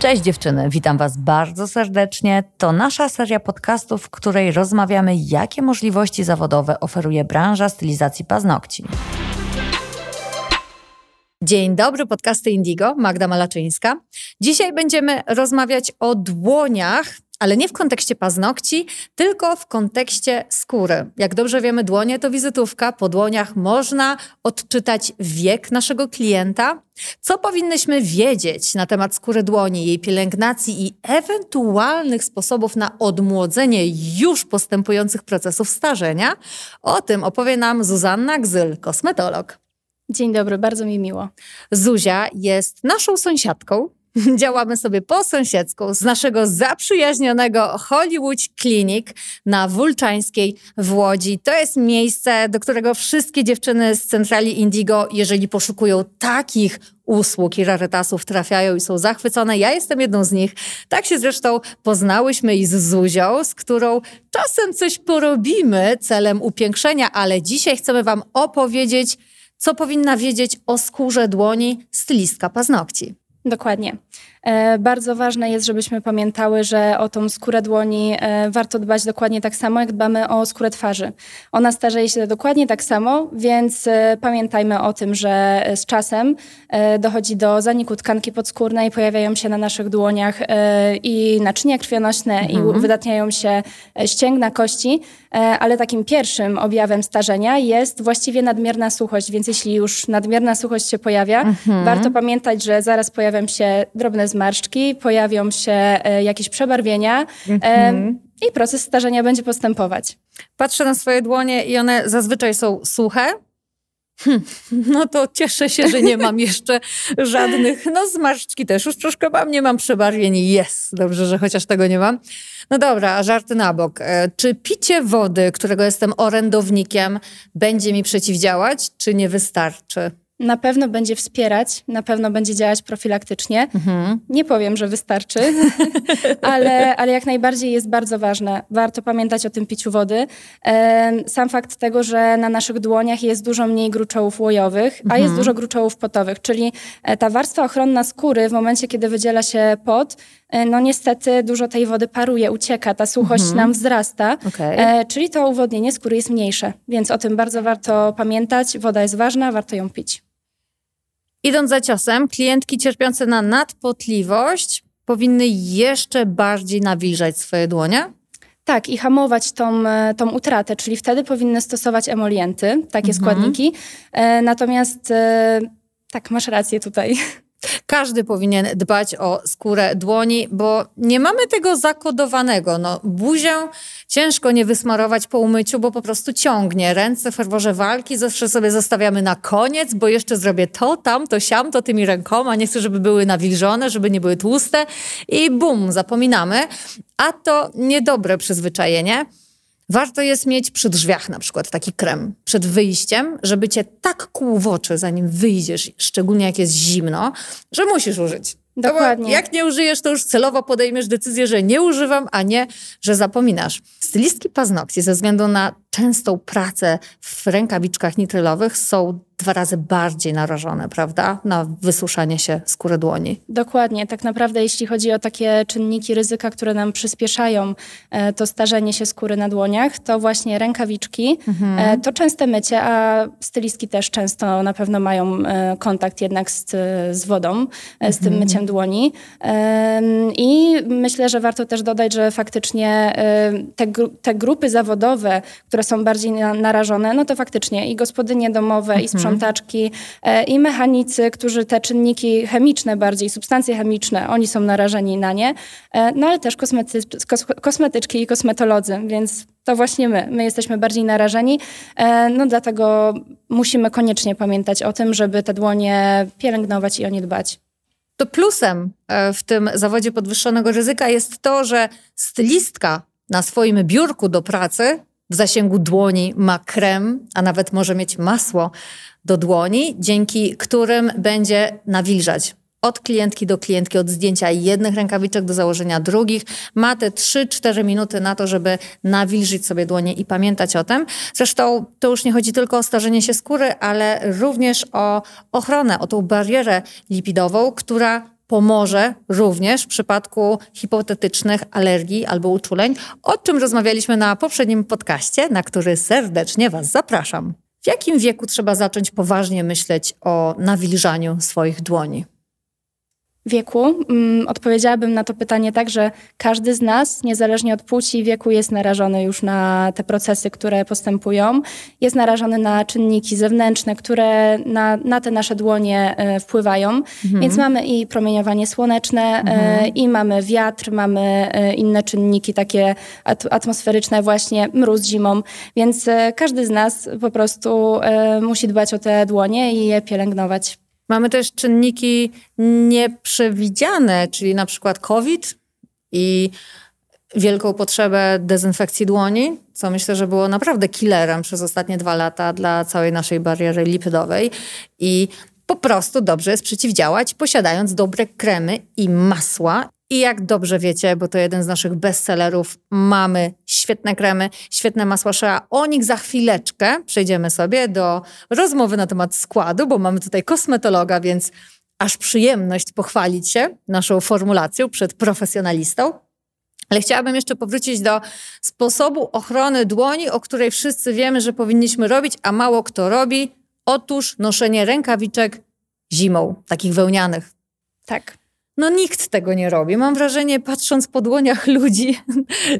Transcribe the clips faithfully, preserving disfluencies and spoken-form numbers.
Cześć dziewczyny, witam Was bardzo serdecznie. To nasza seria podcastów, w której rozmawiamy, jakie możliwości zawodowe oferuje branża stylizacji paznokci. Dzień dobry, podcasty Indigo, Magda Malaczyńska. Dzisiaj będziemy rozmawiać o dłoniach, ale nie w kontekście paznokci, tylko w kontekście skóry. Jak dobrze wiemy, dłonie to wizytówka. Po dłoniach można odczytać wiek naszego klienta. Co powinnyśmy wiedzieć na temat skóry dłoni, jej pielęgnacji i ewentualnych sposobów na odmłodzenie już postępujących procesów starzenia? O tym opowie nam Zuzanna Gzyl, kosmetolog. Dzień dobry, bardzo mi miło. Zuzia jest naszą sąsiadką. Działamy sobie po sąsiedzku z naszego zaprzyjaźnionego Hollywood Clinic na Wulczańskiej w Łodzi. To jest miejsce, do którego wszystkie dziewczyny z centrali Indigo, jeżeli poszukują takich usług i rarytasów, trafiają i są zachwycone. Ja jestem jedną z nich. Tak się zresztą poznałyśmy i z Zuzią, z którą czasem coś porobimy celem upiększenia, ale dzisiaj chcemy Wam opowiedzieć, co powinna wiedzieć o skórze dłoni stylistka paznokci. Dokładnie. E, bardzo ważne jest, żebyśmy pamiętały, że o tą skórę dłoni e, warto dbać dokładnie tak samo, jak dbamy o skórę twarzy. Ona starzeje się dokładnie tak samo, więc e, pamiętajmy o tym, że z czasem e, dochodzi do zaniku tkanki podskórnej, pojawiają się na naszych dłoniach e, i naczynia krwionośne, mhm. i uwydatniają się ścięgna, kości, e, ale takim pierwszym objawem starzenia jest właściwie nadmierna suchość, więc jeśli już nadmierna suchość się pojawia, mhm. warto pamiętać, że zaraz pojawią się drobne zmarszczki, pojawią się e, jakieś przebarwienia mm-hmm. e, i proces starzenia będzie postępować. Patrzę na swoje dłonie i one zazwyczaj są suche. Hm, no to cieszę się, że nie mam jeszcze żadnych, no zmarszczki też już troszkę mam, nie mam przebarwień. Jest, dobrze, że chociaż tego nie mam. No dobra, a żarty na bok. E, czy picie wody, którego jestem orędownikiem, będzie mi przeciwdziałać, czy nie wystarczy? Na pewno będzie wspierać, na pewno będzie działać profilaktycznie. Mhm. Nie powiem, że wystarczy, ale, ale jak najbardziej jest bardzo ważne. Warto pamiętać o tym piciu wody. Sam fakt tego, że na naszych dłoniach jest dużo mniej gruczołów łojowych, mhm. a jest dużo gruczołów potowych, czyli ta warstwa ochronna skóry w momencie, kiedy wydziela się pot, no niestety dużo tej wody paruje, ucieka, ta suchość mhm. nam wzrasta, okay. e, czyli to uwodnienie skóry jest mniejsze. Więc o tym bardzo warto pamiętać. Woda jest ważna, warto ją pić. Idąc za ciosem, klientki cierpiące na nadpotliwość powinny jeszcze bardziej nawilżać swoje dłonie? Tak, i hamować tą, tą utratę, czyli wtedy powinny stosować emolienty, takie mhm. składniki. E, natomiast e, tak, masz rację tutaj. Każdy powinien dbać o skórę dłoni, bo nie mamy tego zakodowanego. No, buzię ciężko nie wysmarować po umyciu, bo po prostu ciągnie. Ręce w ferworze walki zawsze sobie zostawiamy na koniec, bo jeszcze zrobię to, tamto, siamto tymi rękoma. Nie chcę, żeby były nawilżone, żeby nie były tłuste i bum, zapominamy. A to niedobre przyzwyczajenie. Warto jest mieć przy drzwiach na przykład taki krem przed wyjściem, żeby cię tak kłuł w oczy, zanim wyjdziesz, szczególnie jak jest zimno, że musisz użyć. Dokładnie. No jak nie użyjesz, to już celowo podejmiesz decyzję, że nie używam, a nie, że zapominasz. Stylistki paznokci ze względu na częstą pracę w rękawiczkach nitrylowych są dwa razy bardziej narażone, prawda, na wysuszanie się skóry dłoni. Dokładnie. Tak naprawdę jeśli chodzi o takie czynniki ryzyka, które nam przyspieszają e, to starzenie się skóry na dłoniach, to właśnie rękawiczki, mhm. e, to częste mycie, a stylistki też często na pewno mają e, kontakt jednak z, z wodą, e, z mhm. tym myciem dłoni. E, I myślę, że warto też dodać, że faktycznie e, te, gru- te grupy zawodowe, które są bardziej na- narażone, no to faktycznie i gospodynie domowe, mhm. i sprzątanie Sprzątaczki i mechanicy, którzy te czynniki chemiczne bardziej, substancje chemiczne, oni są narażeni na nie, no ale też kosmety- kos- kosmetyczki i kosmetolodzy, więc to właśnie my, my jesteśmy bardziej narażeni, no dlatego musimy koniecznie pamiętać o tym, żeby te dłonie pielęgnować i o nie dbać. To plusem w tym zawodzie podwyższonego ryzyka jest to, że stylistka na swoim biurku do pracy w zasięgu dłoni ma krem, a nawet może mieć masło do dłoni, dzięki którym będzie nawilżać od klientki do klientki, od zdjęcia jednych rękawiczek do założenia drugich. Ma te trzy cztery minuty na to, żeby nawilżyć sobie dłonie i pamiętać o tym. Zresztą to już nie chodzi tylko o starzenie się skóry, ale również o ochronę, o tą barierę lipidową, która pomoże również w przypadku hipotetycznych alergii albo uczuleń, o czym rozmawialiśmy na poprzednim podcaście, na który serdecznie Was zapraszam. W jakim wieku trzeba zacząć poważnie myśleć o nawilżaniu swoich dłoni? Wieku? Odpowiedziałabym na to pytanie tak, że każdy z nas, niezależnie od płci i wieku, jest narażony już na te procesy, które postępują. Jest narażony na czynniki zewnętrzne, które na, na te nasze dłonie e, wpływają. Mhm. Więc mamy i promieniowanie słoneczne, mhm. e, i mamy wiatr, mamy e, inne czynniki takie at- atmosferyczne, właśnie mróz zimą. Więc e, każdy z nas po prostu e, musi dbać o te dłonie i je pielęgnować. Mamy też czynniki nieprzewidziane, czyli na przykład COVID i wielką potrzebę dezynfekcji dłoni, co myślę, że było naprawdę killerem przez ostatnie dwa lata dla całej naszej bariery lipidowej. I po prostu dobrze jest przeciwdziałać, posiadając dobre kremy i masła. I jak dobrze wiecie, bo to jeden z naszych bestsellerów, mamy świetne kremy, świetne masła Shea. O nich za chwileczkę przejdziemy sobie do rozmowy na temat składu, bo mamy tutaj kosmetologa, więc aż przyjemność pochwalić się naszą formulacją przed profesjonalistą. Ale chciałabym jeszcze powrócić do sposobu ochrony dłoni, o której wszyscy wiemy, że powinniśmy robić, a mało kto robi. Otóż noszenie rękawiczek zimą, takich wełnianych. Tak. No nikt tego nie robi. Mam wrażenie, patrząc po dłoniach ludzi,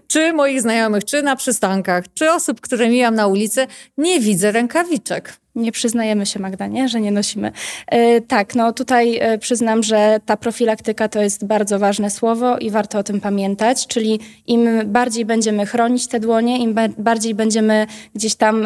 czy moich znajomych, czy na przystankach, czy osób, które mijam na ulicy, nie widzę rękawiczek. Nie przyznajemy się, Magda, nie? Że nie nosimy. Yy, tak, no tutaj yy, przyznam, że ta profilaktyka to jest bardzo ważne słowo i warto o tym pamiętać, czyli im bardziej będziemy chronić te dłonie, im ba- bardziej będziemy gdzieś tam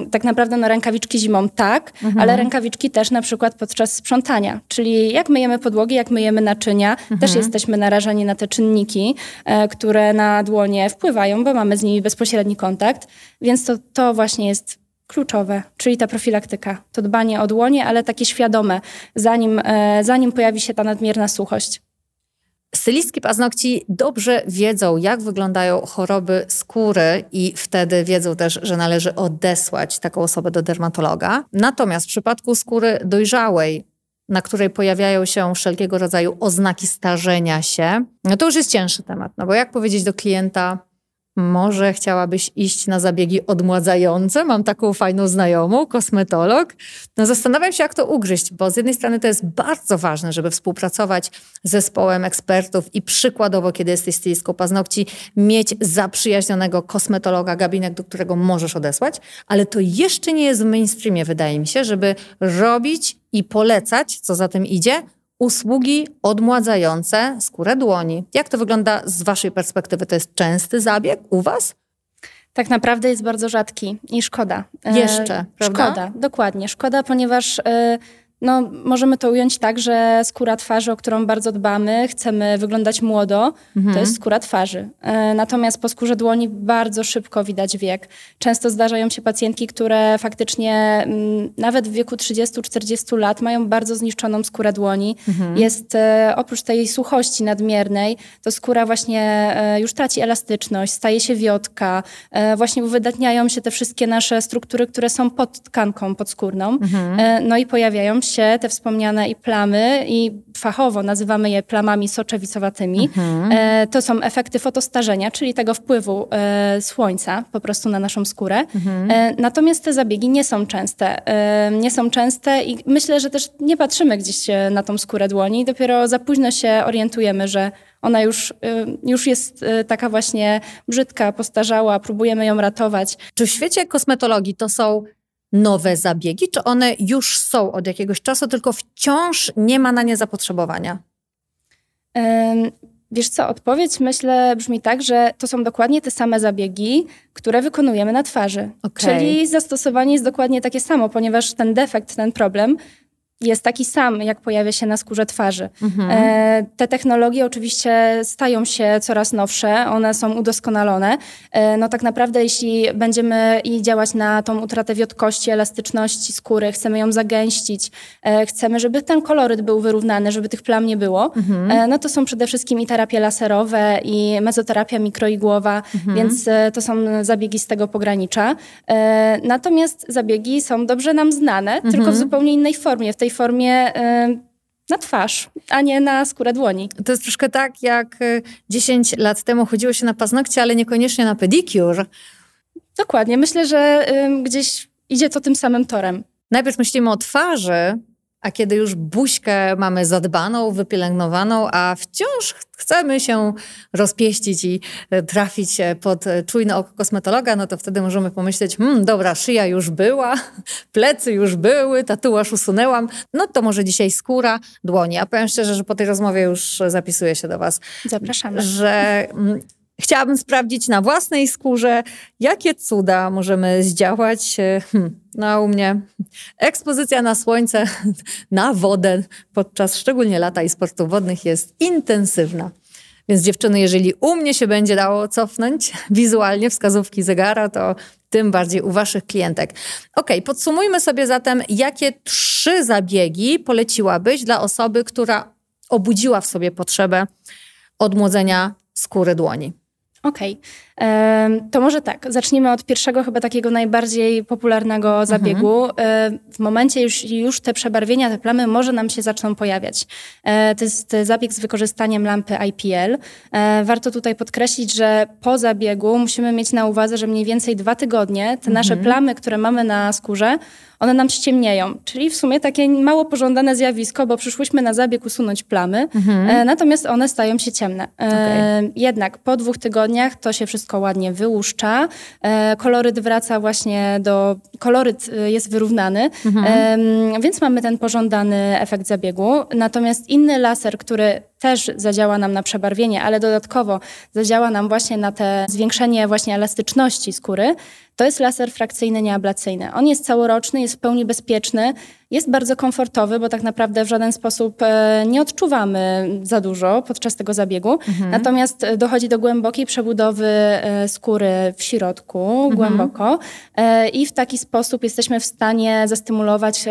yy, tak naprawdę no rękawiczki zimą, tak, mhm. ale rękawiczki też na przykład podczas sprzątania, czyli jak myjemy podłogi, jak myjemy naczynia, mhm. też jesteśmy narażeni na te czynniki, yy, które na dłonie wpływają, bo mamy z nimi bezpośredni kontakt, więc to, to właśnie jest kluczowe, czyli ta profilaktyka. To dbanie o dłonie, ale takie świadome, zanim, e, zanim pojawi się ta nadmierna suchość. Stylistki paznokci dobrze wiedzą, jak wyglądają choroby skóry i wtedy wiedzą też, że należy odesłać taką osobę do dermatologa. Natomiast w przypadku skóry dojrzałej, na której pojawiają się wszelkiego rodzaju oznaki starzenia się, no to już jest cięższy temat, no bo jak powiedzieć do klienta: może chciałabyś iść na zabiegi odmładzające? Mam taką fajną znajomą, kosmetolog. No zastanawiam się, jak to ugryźć, bo z jednej strony to jest bardzo ważne, żeby współpracować z zespołem ekspertów i przykładowo, kiedy jesteś stylistką paznokci, mieć zaprzyjaźnionego kosmetologa, gabinet, do którego możesz odesłać, ale to jeszcze nie jest w mainstreamie, wydaje mi się, żeby robić i polecać, co za tym idzie, usługi odmładzające skórę dłoni. Jak to wygląda z Waszej perspektywy? To jest częsty zabieg u Was? Tak naprawdę jest bardzo rzadki i szkoda. Jeszcze, e, prawda? Szkoda, dokładnie. Szkoda, ponieważ e, no, możemy to ująć tak, że skóra twarzy, o którą bardzo dbamy, chcemy wyglądać młodo, mhm. to jest skóra twarzy. E, natomiast po skórze dłoni bardzo szybko widać wiek. Często zdarzają się pacjentki, które faktycznie m, nawet w wieku trzydziestu czterdziestu lat mają bardzo zniszczoną skórę dłoni. Mhm. Jest e, oprócz tej suchości nadmiernej, to skóra właśnie e, już traci elastyczność, staje się wiotka, e, właśnie uwydatniają się te wszystkie nasze struktury, które są pod tkanką podskórną, mhm. e, no i pojawiają się te wspomniane i plamy, i fachowo nazywamy je plamami soczewicowatymi. Mhm. E, to są efekty fotostarzenia, czyli tego wpływu e, słońca po prostu na naszą skórę. Mhm. E, natomiast te zabiegi nie są częste. E, nie są częste i myślę, że też nie patrzymy gdzieś na tą skórę dłoni. Dopiero za późno się orientujemy, że ona już, już jest taka właśnie brzydka, postarzała, próbujemy ją ratować. Czy w świecie kosmetologii to są nowe zabiegi, czy one już są od jakiegoś czasu, tylko wciąż nie ma na nie zapotrzebowania? Wiesz co, odpowiedź myślę brzmi tak, że to są dokładnie te same zabiegi, które wykonujemy na twarzy. Okay. Czyli zastosowanie jest dokładnie takie samo, ponieważ ten defekt, ten problem jest taki sam, jak pojawia się na skórze twarzy. Mhm. E, te technologie oczywiście stają się coraz nowsze, one są udoskonalone. E, no tak naprawdę, jeśli będziemy i działać na tą utratę wiotkości, elastyczności skóry, chcemy ją zagęścić, e, chcemy, żeby ten koloryt był wyrównany, żeby tych plam nie było, mhm. e, no to są przede wszystkim i terapie laserowe, i mezoterapia mikroigłowa, mhm. więc e, to są zabiegi z tego pogranicza. E, natomiast zabiegi są dobrze nam znane, mhm. tylko w zupełnie innej formie. W tej formie y, na twarz, a nie na skórę dłoni. To jest troszkę tak, jak dziesięć lat temu chodziło się na paznokcie, ale niekoniecznie na pedikur. Dokładnie. Myślę, że ym, gdzieś idzie to tym samym torem. Najpierw myślimy o twarzy, a kiedy już buźkę mamy zadbaną, wypielęgnowaną, a wciąż chcemy się rozpieścić i trafić pod czujne oko kosmetologa, no to wtedy możemy pomyśleć, hmm, dobra, szyja już była, plecy już były, tatuaż usunęłam, no to może dzisiaj skóra, dłoni. A powiem szczerze, że po tej rozmowie już zapisuję się do Was. Zapraszamy. Że... Chciałabym sprawdzić na własnej skórze, jakie cuda możemy zdziałać. Hmm, no a u mnie ekspozycja na słońce, na wodę podczas szczególnie lata i sportów wodnych jest intensywna. Więc dziewczyny, jeżeli u mnie się będzie dało cofnąć wizualnie wskazówki zegara, to tym bardziej u Waszych klientek. Okej, okay, podsumujmy sobie zatem, jakie trzy zabiegi poleciłabyś dla osoby, która obudziła w sobie potrzebę odmłodzenia skóry dłoni. Okej, okay. To może tak, zacznijmy od pierwszego chyba takiego najbardziej popularnego zabiegu. Mhm. W momencie już, już te przebarwienia, te plamy może nam się zaczną pojawiać. To jest zabieg z wykorzystaniem lampy I P L. Warto tutaj podkreślić, że po zabiegu musimy mieć na uwadze, że mniej więcej dwa tygodnie te mhm. nasze plamy, które mamy na skórze, one nam ściemnieją, czyli w sumie takie mało pożądane zjawisko, bo przyszłyśmy na zabieg usunąć plamy, mhm. e, natomiast one stają się ciemne. E, okay. Jednak po dwóch tygodniach to się wszystko ładnie wyłuszcza, e, koloryt wraca właśnie do... Koloryt jest wyrównany, mhm. e, więc mamy ten pożądany efekt zabiegu. Natomiast inny laser, który też zadziała nam na przebarwienie, ale dodatkowo zadziała nam właśnie na te zwiększenie właśnie elastyczności skóry, to jest laser frakcyjny, nieablacyjny. On jest całoroczny, jest w pełni bezpieczny, jest bardzo komfortowy, bo tak naprawdę w żaden sposób nie odczuwamy za dużo podczas tego zabiegu. Mhm. Natomiast dochodzi do głębokiej przebudowy skóry w środku, mhm. głęboko. I w taki sposób jesteśmy w stanie zastymulować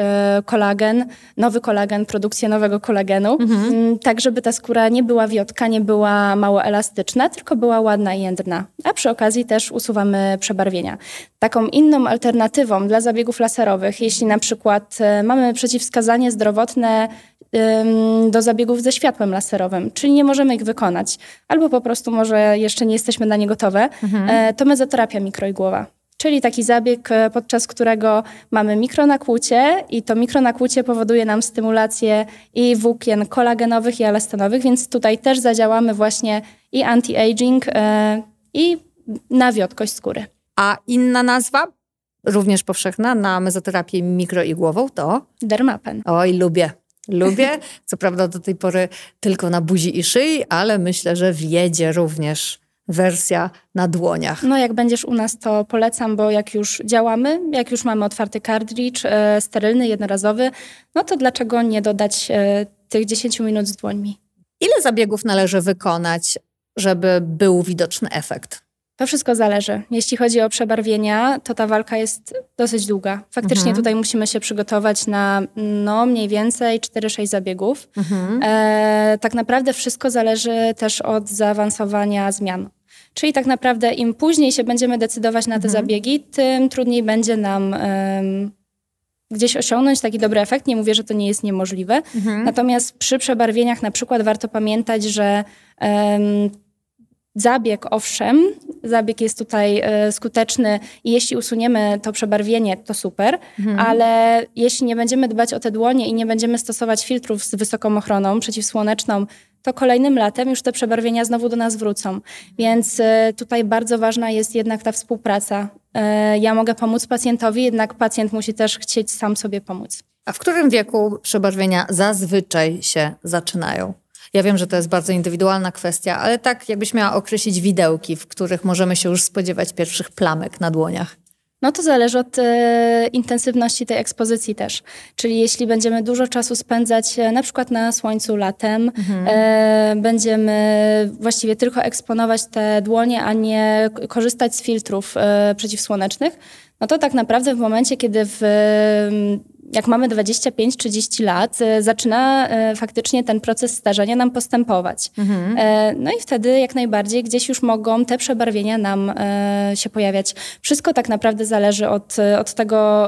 kolagen, nowy kolagen, produkcję nowego kolagenu, mhm. tak żeby ta skóra nie była wiotka, nie była mało elastyczna, tylko była ładna i jędrna. A przy okazji też usuwamy przebarwienia. Taką inną alternatywą dla zabiegów laserowych, jeśli na przykład mamy przeciwwskazanie zdrowotne ym, do zabiegów ze światłem laserowym, czyli nie możemy ich wykonać, albo po prostu może jeszcze nie jesteśmy na nie gotowe, mhm. e, to mezoterapia mikroigłowa. Czyli taki zabieg, podczas którego mamy mikronakłucie i to mikronakłucie powoduje nam stymulację i włókien kolagenowych i elastanowych, więc tutaj też zadziałamy właśnie i anti-aging, e, i na wiotkość skóry. A inna nazwa, również powszechna, na mezoterapię mikroigłową to? Dermapen. Oj, lubię. Lubię. Co prawda do tej pory tylko na buzi i szyi, ale myślę, że wjedzie również wersja na dłoniach. No jak będziesz u nas, to polecam, bo jak już działamy, jak już mamy otwarty kartridż, e, sterylny, jednorazowy, no to dlaczego nie dodać e, tych dziesięć minut z dłońmi? Ile zabiegów należy wykonać, żeby był widoczny efekt? To wszystko zależy. Jeśli chodzi o przebarwienia, to ta walka jest dosyć długa. Faktycznie mhm. tutaj musimy się przygotować na no, mniej więcej cztery sześć zabiegów. Mhm. E, tak naprawdę wszystko zależy też od zaawansowania zmian. Czyli tak naprawdę im później się będziemy decydować na te mhm. zabiegi, tym trudniej będzie nam e, gdzieś osiągnąć taki dobry efekt. Nie mówię, że to nie jest niemożliwe. Mhm. Natomiast przy przebarwieniach na przykład warto pamiętać, że e, zabieg, owszem, zabieg jest tutaj y, skuteczny i jeśli usuniemy to przebarwienie, to super, mhm. ale jeśli nie będziemy dbać o te dłonie i nie będziemy stosować filtrów z wysoką ochroną przeciwsłoneczną, to kolejnym latem już te przebarwienia znowu do nas wrócą. Więc y, tutaj bardzo ważna jest jednak ta współpraca. Y, ja mogę pomóc pacjentowi, jednak pacjent musi też chcieć sam sobie pomóc. A w którym wieku przebarwienia zazwyczaj się zaczynają? Ja wiem, że to jest bardzo indywidualna kwestia, ale tak jakbyś miała określić widełki, w których możemy się już spodziewać pierwszych plamek na dłoniach. No to zależy od y, intensywności tej ekspozycji też. Czyli jeśli będziemy dużo czasu spędzać na przykład na słońcu latem, mhm. y, będziemy właściwie tylko eksponować te dłonie, a nie korzystać z filtrów y, przeciwsłonecznych, no to tak naprawdę w momencie, kiedy w... Y, jak mamy dwadzieścia pięć trzydzieści lat, zaczyna faktycznie ten proces starzenia nam postępować. Mhm. No i wtedy jak najbardziej gdzieś już mogą te przebarwienia nam się pojawiać. Wszystko tak naprawdę zależy od, od tego,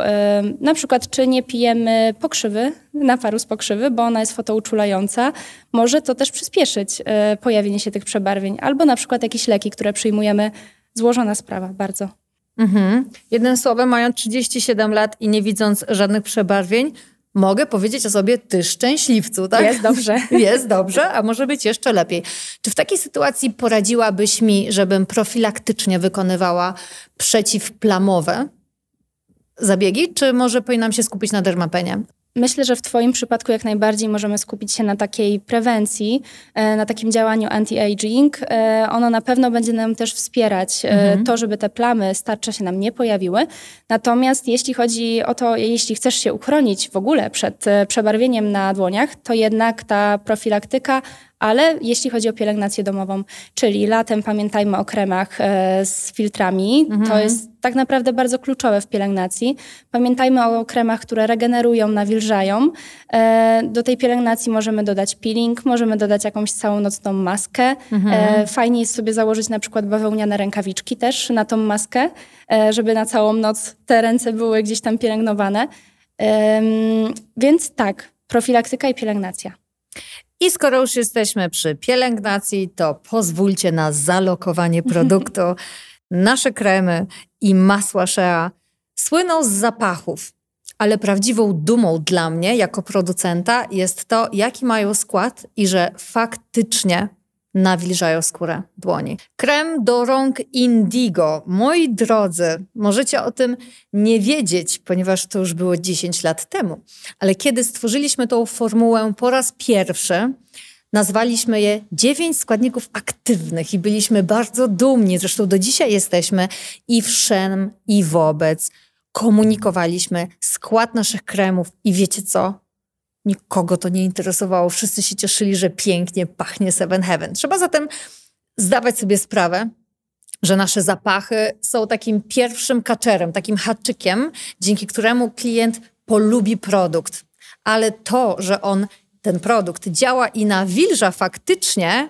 na przykład czy nie pijemy pokrzywy, naparu z pokrzywy, bo ona jest fotouczulająca. Może to też przyspieszyć pojawienie się tych przebarwień. Albo na przykład jakieś leki, które przyjmujemy. Złożona sprawa, bardzo. Mhm. Jednym słowem, mając trzydzieści siedem lat i nie widząc żadnych przebarwień, mogę powiedzieć o sobie, ty szczęśliwcu, tak? Jest dobrze. Jest dobrze, a może być jeszcze lepiej. Czy w takiej sytuacji poradziłabyś mi, żebym profilaktycznie wykonywała przeciwplamowe zabiegi, czy może powinnam się skupić na dermapenie? Myślę, że w twoim przypadku jak najbardziej możemy skupić się na takiej prewencji, na takim działaniu anti-aging. Ono na pewno będzie nam też wspierać mhm. to, żeby te plamy z tarcza się nam nie pojawiły. Natomiast jeśli chodzi o to, jeśli chcesz się uchronić w ogóle przed przebarwieniem na dłoniach, to jednak ta profilaktyka, ale jeśli chodzi o pielęgnację domową, czyli latem pamiętajmy o kremach z filtrami, mhm. to jest tak naprawdę bardzo kluczowe w pielęgnacji. Pamiętajmy o kremach, które regenerują, nawilżają. Do tej pielęgnacji możemy dodać peeling, możemy dodać jakąś całonocną maskę. Mhm. Fajnie jest sobie założyć na przykład bawełniane rękawiczki też na tą maskę, żeby na całą noc te ręce były gdzieś tam pielęgnowane. Więc tak, profilaktyka i pielęgnacja. I skoro już jesteśmy przy pielęgnacji, to pozwólcie na zalokowanie produktu. Nasze kremy i masła Shea słyną z zapachów, ale prawdziwą dumą dla mnie jako producenta jest to, jaki mają skład i że faktycznie nawilżają skórę dłoni. Krem do rąk Indigo. Moi drodzy, możecie o tym nie wiedzieć, ponieważ to już było dziesięć lat temu. Ale kiedy stworzyliśmy tą formułę po raz pierwszy, nazwaliśmy je dziewięć składników aktywnych i byliśmy bardzo dumni. Zresztą do dzisiaj jesteśmy i wszem, i wobec. Komunikowaliśmy skład naszych kremów i wiecie co? Nikogo to nie interesowało. Wszyscy się cieszyli, że pięknie pachnie Seven Heaven. Trzeba zatem zdawać sobie sprawę, że nasze zapachy są takim pierwszym kaczerem, takim haczykiem, dzięki któremu klient polubi produkt. Ale to, że on, ten produkt działa i nawilża faktycznie,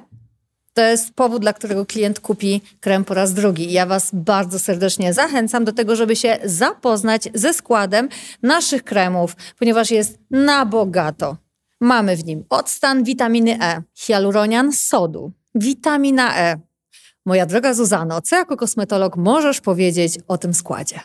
to jest powód, dla którego klient kupi krem po raz drugi. Ja Was bardzo serdecznie zachęcam do tego, żeby się zapoznać ze składem naszych kremów, ponieważ jest na bogato. Mamy w nim octan witaminy E, hialuronian sodu, witamina E. Moja droga Zuzano, co jako kosmetolog możesz powiedzieć o tym składzie?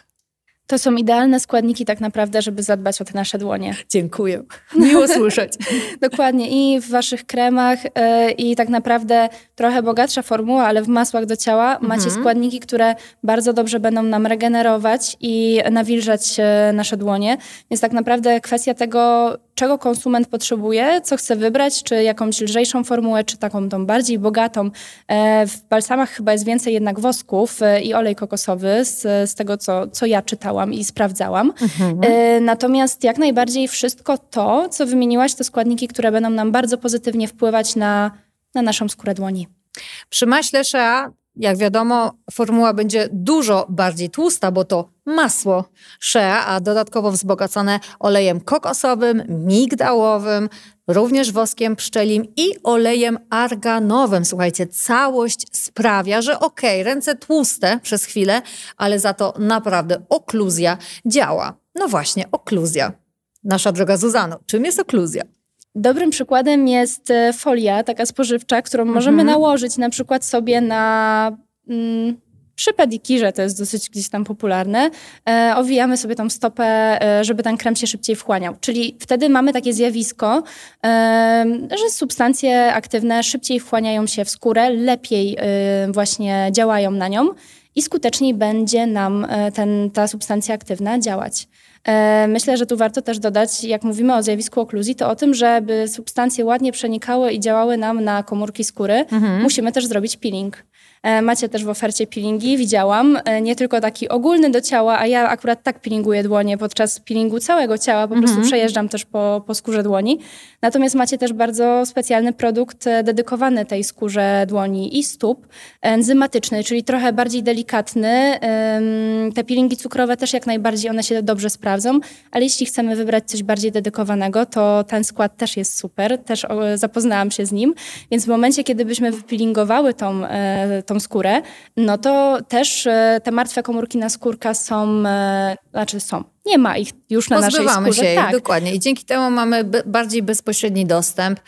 To są idealne składniki tak naprawdę, żeby zadbać o te nasze dłonie. Dziękuję. Miło słyszeć. Dokładnie. I w waszych kremach yy, i tak naprawdę trochę bogatsza formuła, ale w masłach do ciała mhm. macie składniki, które bardzo dobrze będą nam regenerować i nawilżać yy, nasze dłonie. Więc tak naprawdę kwestia tego, czego konsument potrzebuje, co chce wybrać, czy jakąś lżejszą formułę, czy taką tą bardziej bogatą. W balsamach chyba jest więcej jednak wosków i olej kokosowy z, z tego, co, co ja czytałam i sprawdzałam. Mhm. Natomiast jak najbardziej wszystko to, co wymieniłaś, to składniki, które będą nam bardzo pozytywnie wpływać na, na naszą skórę dłoni. Przy maśle Shea, jak wiadomo, formuła będzie dużo bardziej tłusta, bo to masło Shea, a dodatkowo wzbogacone olejem kokosowym, migdałowym, również woskiem pszczelim i olejem arganowym. Słuchajcie, całość sprawia, że okej, okay, ręce tłuste przez chwilę, ale za to naprawdę okluzja działa. No właśnie, okluzja. Nasza droga Zuzano, czym jest okluzja? Dobrym przykładem jest folia taka spożywcza, którą mhm. możemy nałożyć na przykład sobie na... Mm, przy pedikirze, to jest dosyć gdzieś tam popularne, e, owijamy sobie tą stopę, e, żeby ten krem się szybciej wchłaniał. Czyli wtedy mamy takie zjawisko, e, że substancje aktywne szybciej wchłaniają się w skórę, lepiej e, właśnie działają na nią i skuteczniej będzie nam ten, ta substancja aktywna działać. Myślę, że tu warto też dodać, jak mówimy o zjawisku okluzji, to o tym, żeby substancje ładnie przenikały i działały nam na komórki skóry, mhm. musimy też zrobić peeling. Macie też w ofercie peelingi, widziałam, nie tylko taki ogólny do ciała, a ja akurat tak peelinguję dłonie podczas peelingu całego ciała, po mhm. prostu przejeżdżam też po, po skórze dłoni. Natomiast macie też bardzo specjalny produkt dedykowany tej skórze dłoni i stóp, enzymatyczny, czyli trochę bardziej delikatny. Te peelingi cukrowe też jak najbardziej, one się dobrze sprawdzą, ale jeśli chcemy wybrać coś bardziej dedykowanego, to ten skład też jest super, też zapoznałam się z nim, więc w momencie, kiedy byśmy wypeelingowały tą, tą skórę, no to też te martwe komórki naskórka są, znaczy są, nie ma ich już na pozbywamy naszej skórze. Się tak. Dokładnie. I dzięki temu mamy b- bardziej bezpośredni dostęp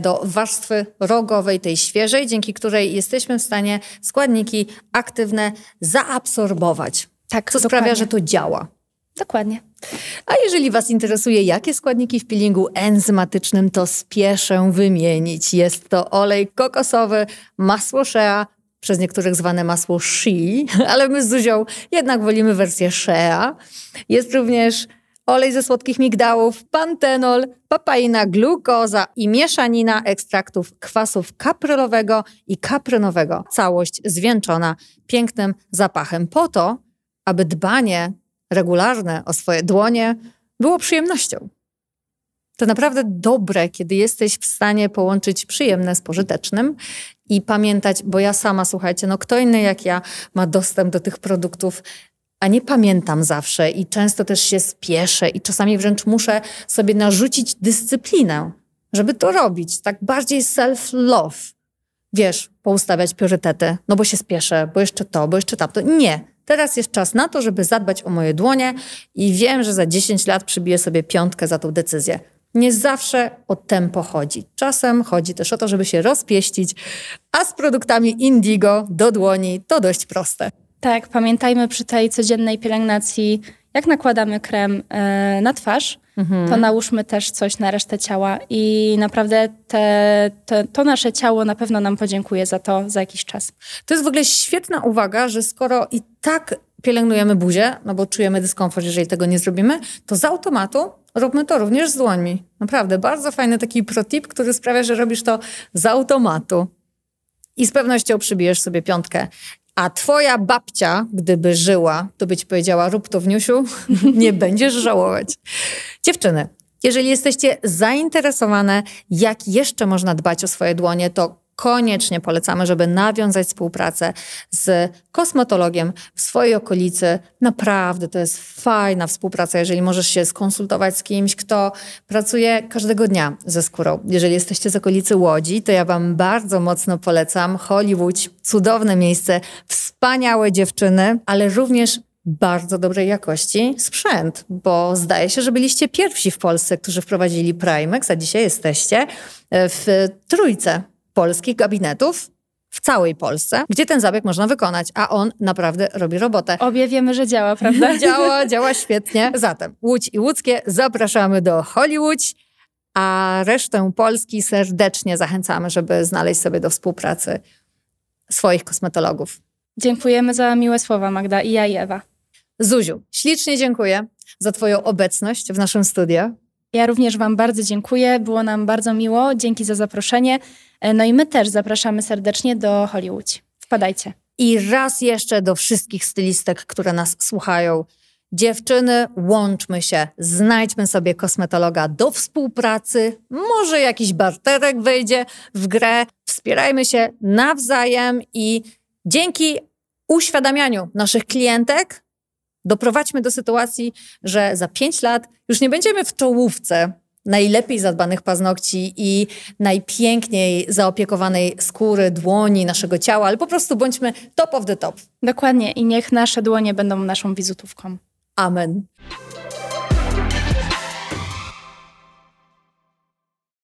do warstwy rogowej, tej świeżej, dzięki której jesteśmy w stanie składniki aktywne zaabsorbować. Tak, co dokładnie. Sprawia, że to działa. Dokładnie. A jeżeli Was interesuje, jakie składniki w peelingu enzymatycznym, to spieszę wymienić. Jest to olej kokosowy, masło shea, przez niektórych zwane masło shea, ale my z Zuzią jednak wolimy wersję shea. Jest również olej ze słodkich migdałów, pantenol, papaina, glukoza i mieszanina ekstraktów kwasów kaprylowego i kaprynowego. Całość zwieńczona pięknym zapachem po to, aby dbanie regularne o swoje dłonie było przyjemnością. To naprawdę dobre, kiedy jesteś w stanie połączyć przyjemne z pożytecznym i pamiętać, bo ja sama, słuchajcie, no kto inny jak ja ma dostęp do tych produktów, a nie pamiętam zawsze i często też się spieszę i czasami wręcz muszę sobie narzucić dyscyplinę, żeby to robić, tak bardziej self-love. Wiesz, poustawiać priorytety, no bo się spieszę, bo jeszcze to, bo jeszcze tamto. Nie. Teraz jest czas na to, żeby zadbać o moje dłonie i wiem, że za dziesięć lat przybiję sobie piątkę za tą decyzję. Nie zawsze o tempo chodzi. Czasem chodzi też o to, żeby się rozpieścić, a z produktami Indigo do dłoni to dość proste. Tak, pamiętajmy przy tej codziennej pielęgnacji, jak nakładamy krem yy, na twarz, mhm. to nałóżmy też coś na resztę ciała i naprawdę te, te, to nasze ciało na pewno nam podziękuje za to za jakiś czas. To jest w ogóle świetna uwaga, że skoro i tak pielęgnujemy buzię, no bo czujemy dyskomfort, jeżeli tego nie zrobimy, to z automatu róbmy to również z dłońmi. Naprawdę bardzo fajny taki protip, który sprawia, że robisz to z automatu i z pewnością przybijesz sobie piątkę. A twoja babcia, gdyby żyła, to by ci powiedziała, rób to wniusiu, nie będziesz żałować. Dziewczyny, jeżeli jesteście zainteresowane, jak jeszcze można dbać o swoje dłonie, to koniecznie polecamy, żeby nawiązać współpracę z kosmetologiem w swojej okolicy. Naprawdę to jest fajna współpraca, jeżeli możesz się skonsultować z kimś, kto pracuje każdego dnia ze skórą. Jeżeli jesteście z okolicy Łodzi, to ja Wam bardzo mocno polecam Hollywood. Cudowne miejsce, wspaniałe dziewczyny, ale również bardzo dobrej jakości sprzęt, bo zdaje się, że byliście pierwsi w Polsce, którzy wprowadzili Primex, a dzisiaj jesteście w trójce polskich gabinetów w całej Polsce, gdzie ten zabieg można wykonać, a on naprawdę robi robotę. Obie wiemy, że działa, prawda? Działa, działa świetnie. Zatem Łódź i łódzkie zapraszamy do Hollywood, a resztę Polski serdecznie zachęcamy, żeby znaleźć sobie do współpracy swoich kosmetologów. Dziękujemy za miłe słowa, Magda, i ja, i Ewa. Zuziu, ślicznie dziękuję za Twoją obecność w naszym studiu. Ja również Wam bardzo dziękuję, było nam bardzo miło, dzięki za zaproszenie. No i my też zapraszamy serdecznie do Hollywood. Wpadajcie. I raz jeszcze do wszystkich stylistek, które nas słuchają. Dziewczyny, łączmy się, znajdźmy sobie kosmetologa do współpracy, może jakiś barterek wejdzie w grę, wspierajmy się nawzajem i dzięki uświadamianiu naszych klientek doprowadźmy do sytuacji, że za pięć lat już nie będziemy w czołówce najlepiej zadbanych paznokci i najpiękniej zaopiekowanej skóry, dłoni, naszego ciała, ale po prostu bądźmy top of the top. Dokładnie i niech nasze dłonie będą naszą wizytówką. Amen.